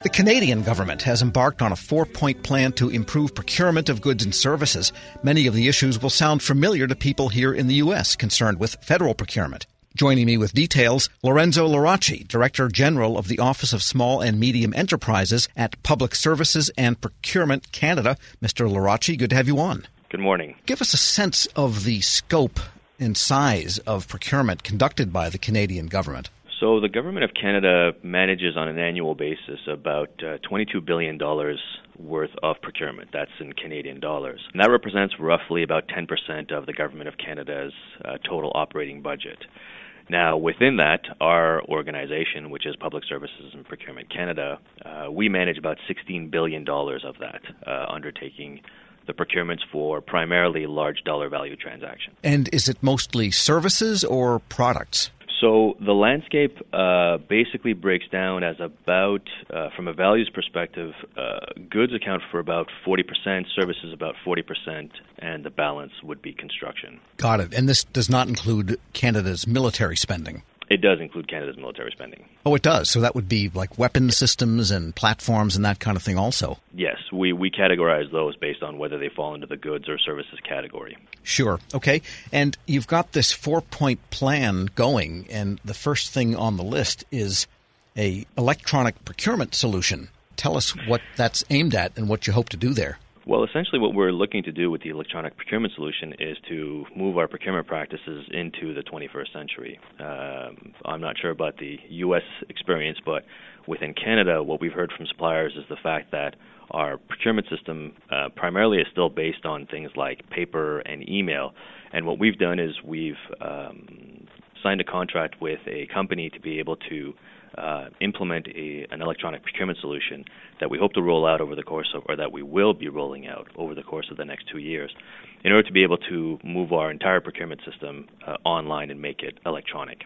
The Canadian government has embarked on a four-point plan to improve procurement of goods and services. Many of the issues will sound familiar to people here in the U.S. concerned with federal procurement. Joining me with details, Lorenzo Larocchi, Director General of the Office of Small and Medium Enterprises at Public Services and Procurement Canada. Mr. Larocchi, good to have you on. Good morning. Give us a sense of the scope and size of procurement conducted by the Canadian government. So the Government of Canada manages on an annual basis about $22 billion worth of procurement. That's in Canadian dollars. And that represents roughly about 10% of the Government of Canada's total operating budget. Now, within that, our organization, which is Public Services and Procurement Canada, we manage about $16 billion of that, undertaking the procurements for primarily large dollar value transactions. And is it mostly services or products? So the landscape basically breaks down as about, from a values perspective, goods account for about 40%, services about 40%, and the balance would be construction. Got it. And this does not include Canada's military spending? It does include Canada's military spending. Oh, it does. So that would be like weapon systems and platforms and that kind of thing also? Yes. We categorize those based on whether they fall into the goods or services category. Sure. Okay. And you've got this four-point plan going, and the first thing on the list is an electronic procurement solution. Tell us what that's aimed at and what you hope to do there. Well, essentially what we're looking to do with the electronic procurement solution is to move our procurement practices into the 21st century. I'm not sure about the U.S. experience, but within Canada, what we've heard from suppliers is the fact that our procurement system primarily is still based on things like paper and email. And what we've done is we've signed a contract with a company to be able to implement an electronic procurement solution that we hope to roll out over the course of, or that we will be rolling out over the course of the next 2 years in order to be able to move our entire procurement system online and make it electronic.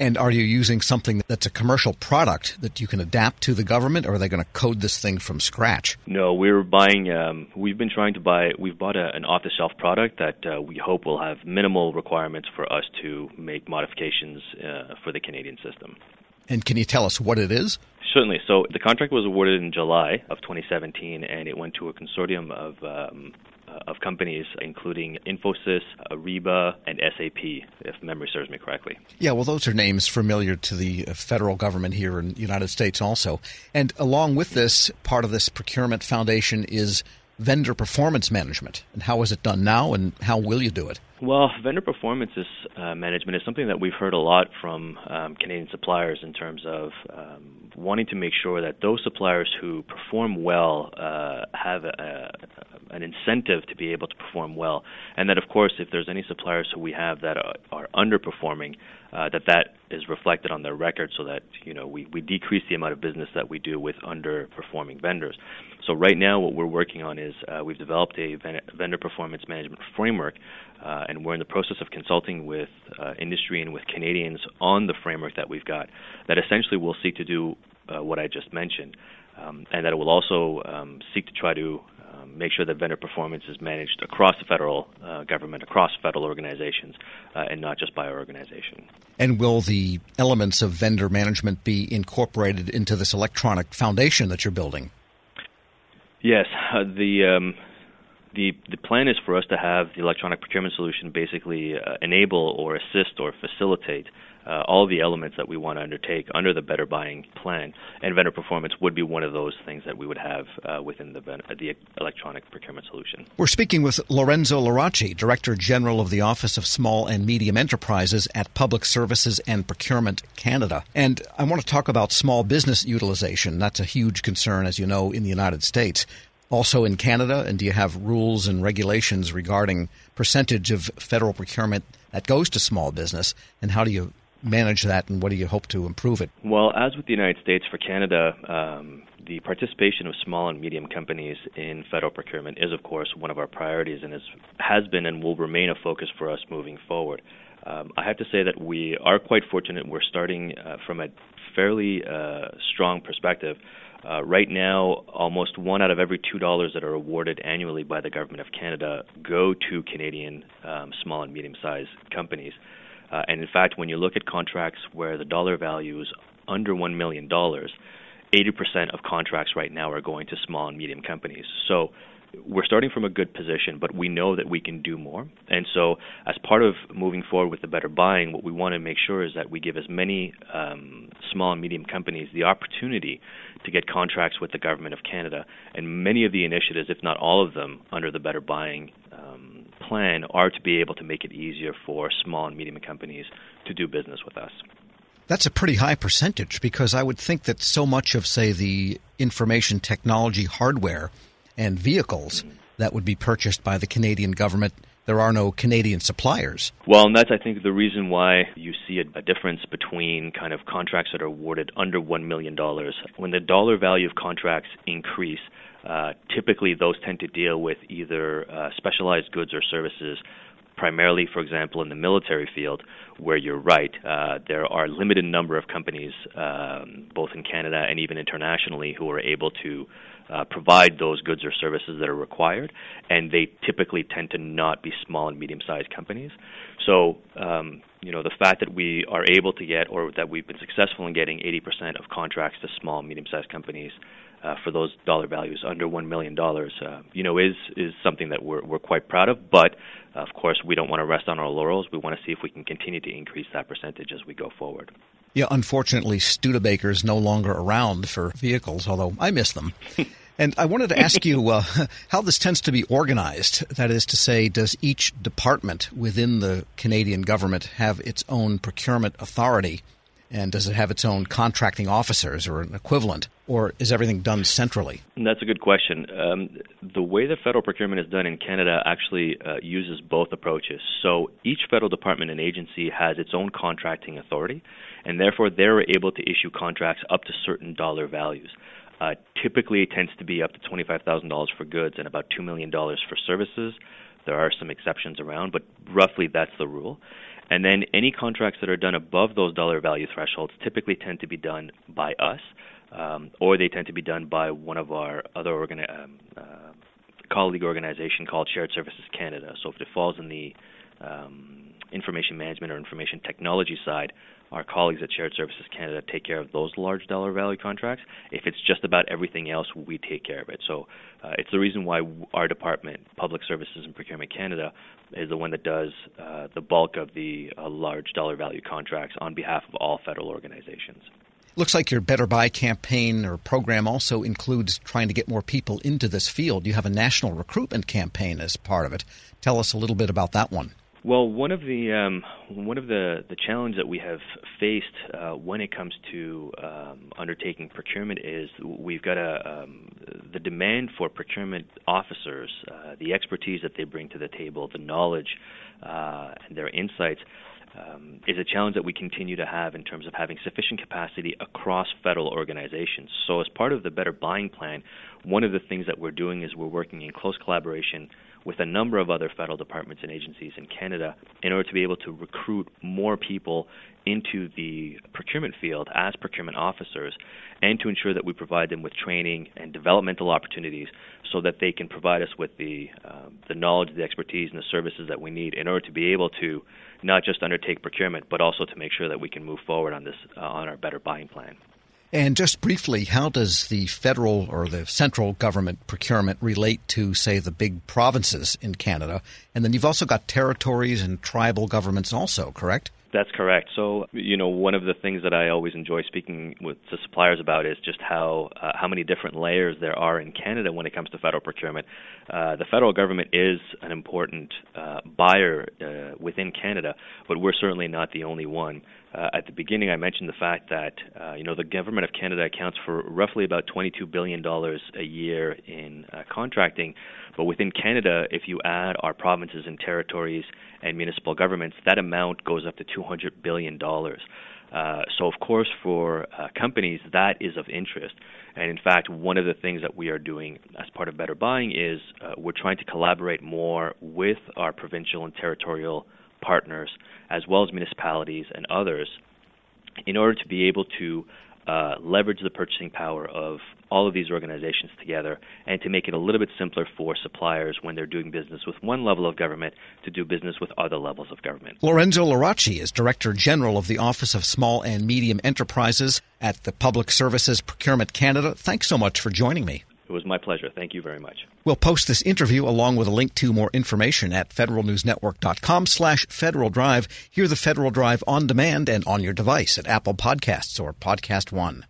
And are you using something that's a commercial product that you can adapt to the government, or are they going to code this thing from scratch? No, we're buying. We've bought an off-the-shelf product that we hope will have minimal requirements for us to make modifications for the Canadian system. And can you tell us what it is? Certainly. So the contract was awarded in July of 2017, and it went to a consortium of companies, including Infosys, Ariba, and SAP, if memory serves me correctly. Yeah, well, those are names familiar to the federal government here in the United States also. And along with this, part of this procurement foundation is vendor performance management. And how is it done now, and how will you do it? Well, vendor performance management is something that we've heard a lot from Canadian suppliers in terms of wanting to make sure that those suppliers who perform well have an incentive to be able to perform well. And that, of course, if there's any suppliers who we have that are underperforming, that is reflected on their record so that, you know, we decrease the amount of business that we do with underperforming vendors. So right now what we're working on is we've developed a vendor performance management framework, and we're in the process of consulting with industry and with Canadians on the framework that we've got that essentially will seek to do what I just mentioned, and that it will also seek to try to make sure that vendor performance is managed across the federal government, across federal organizations, and not just by our organization. And will the elements of vendor management be incorporated into this electronic foundation that you're building? Yes. The plan is for us to have the electronic procurement solution basically enable or assist or facilitate all the elements that we want to undertake under the Better Buying Plan, and vendor performance would be one of those things that we would have within the electronic procurement solution. We're speaking with Lorenzo Larocchi, Director General of the Office of Small and Medium Enterprises at Public Services and Procurement Canada. And I want to talk about small business utilization. That's a huge concern, as you know, in the United States. Also in Canada, and do you have rules and regulations regarding percentage of federal procurement that goes to small business, and how do you manage that, and what do you hope to improve it? Well, as with the United States, for Canada, the participation of small and medium companies in federal procurement is, of course, one of our priorities, and has been and will remain a focus for us moving forward. I have to say that we are quite fortunate. We're starting from a fairly strong perspective. Right now, almost one out of every $2 that are awarded annually by the Government of Canada go to Canadian small and medium-sized companies. And in fact, when you look at contracts where the dollar value is under $1 million, 80% of contracts right now are going to small and medium companies. So we're starting from a good position, but we know that we can do more. And so as part of moving forward with the better buying, what we want to make sure is that we give as many small and medium companies the opportunity to get contracts with the Government of Canada. And many of the initiatives, if not all of them, under the better buying plan are to be able to make it easier for small and medium companies to do business with us. That's a pretty high percentage, because I would think that so much of, say, the information technology hardware and vehicles that would be purchased by the Canadian government, there are no Canadian suppliers. Well, and that's, I think, the reason why you see a difference between kind of contracts that are awarded under $1 million. When the dollar value of contracts increase, typically those tend to deal with either specialized goods or services, primarily, for example, in the military field, where you're right, there are a limited number of companies, both in Canada and even internationally, who are able to provide those goods or services that are required, and they typically tend to not be small and medium-sized companies. So, the fact that we are able to get, or that we've been successful in getting 80% of contracts to small and medium-sized companies for those dollar values under $1 million, is something that we're quite proud of. But, of course, we don't want to rest on our laurels. We want to see if we can continue to increase that percentage as we go forward. Yeah, unfortunately, Studebaker is no longer around for vehicles, although I miss them. And I wanted to ask you how this tends to be organized. That is to say, does each department within the Canadian government have its own procurement authority? And does it have its own contracting officers or an equivalent? Or is everything done centrally? That's a good question. The way that federal procurement is done in Canada actually uses both approaches. So each federal department and agency has its own contracting authority, and therefore they're able to issue contracts up to certain dollar values. Typically, it tends to be up to $25,000 for goods and about $2 million for services. There are some exceptions around, but roughly that's the rule. And then any contracts that are done above those dollar value thresholds typically tend to be done by us, or they tend to be done by one of our other colleague organization called Shared Services Canada. So if it falls in the information management or information technology side, our colleagues at Shared Services Canada take care of those large dollar value contracts. If it's just about everything else, we take care of it. So it's the reason why our department, Public Services and Procurement Canada, is the one that does the bulk of the large dollar value contracts on behalf of all federal organizations. Looks like your Better Buy campaign or program also includes trying to get more people into this field. You have a national recruitment campaign as part of it. Tell us a little bit about that one. Well, one of the challenges that we have faced when it comes to undertaking procurement is we've got the demand for procurement officers, the expertise that they bring to the table, the knowledge, and their insights is a challenge that we continue to have in terms of having sufficient capacity across federal organizations. So as part of the Better Buying Plan, one of the things that we're doing is we're working in close collaboration with a number of other federal departments and agencies in Canada in order to be able to recruit more people into the procurement field as procurement officers and to ensure that we provide them with training and developmental opportunities so that they can provide us with the knowledge, the expertise, and the services that we need in order to be able to not just undertake procurement, but also to make sure that we can move forward on this on our Better Buying Plan. And just briefly, how does the federal or the central government procurement relate to, say, the big provinces in Canada? And then you've also got territories and tribal governments also, correct? That's correct. So, one of the things that I always enjoy speaking with the suppliers about is just how many different layers there are in Canada when it comes to federal procurement. The federal government is an important buyer within Canada, but we're certainly not the only one. At the beginning, I mentioned the fact that, the Government of Canada accounts for roughly about $22 billion a year in contracting. But within Canada, if you add our provinces and territories and municipal governments, that amount goes up to $200 billion. So, of course, for companies, that is of interest. And, in fact, one of the things that we are doing as part of Better Buying is we're trying to collaborate more with our provincial and territorial partners, as well as municipalities and others, in order to be able to leverage the purchasing power of all of these organizations together and to make it a little bit simpler for suppliers when they're doing business with one level of government to do business with other levels of government. Lorenzo Larocchi is Director General of the Office of Small and Medium Enterprises at the Public Services Procurement Canada. Thanks so much for joining me. It was my pleasure. Thank you very much. We'll post this interview along with a link to more information at federalnewsnetwork.com/Federal Drive. Hear the Federal Drive on demand and on your device at Apple Podcasts or Podcast One.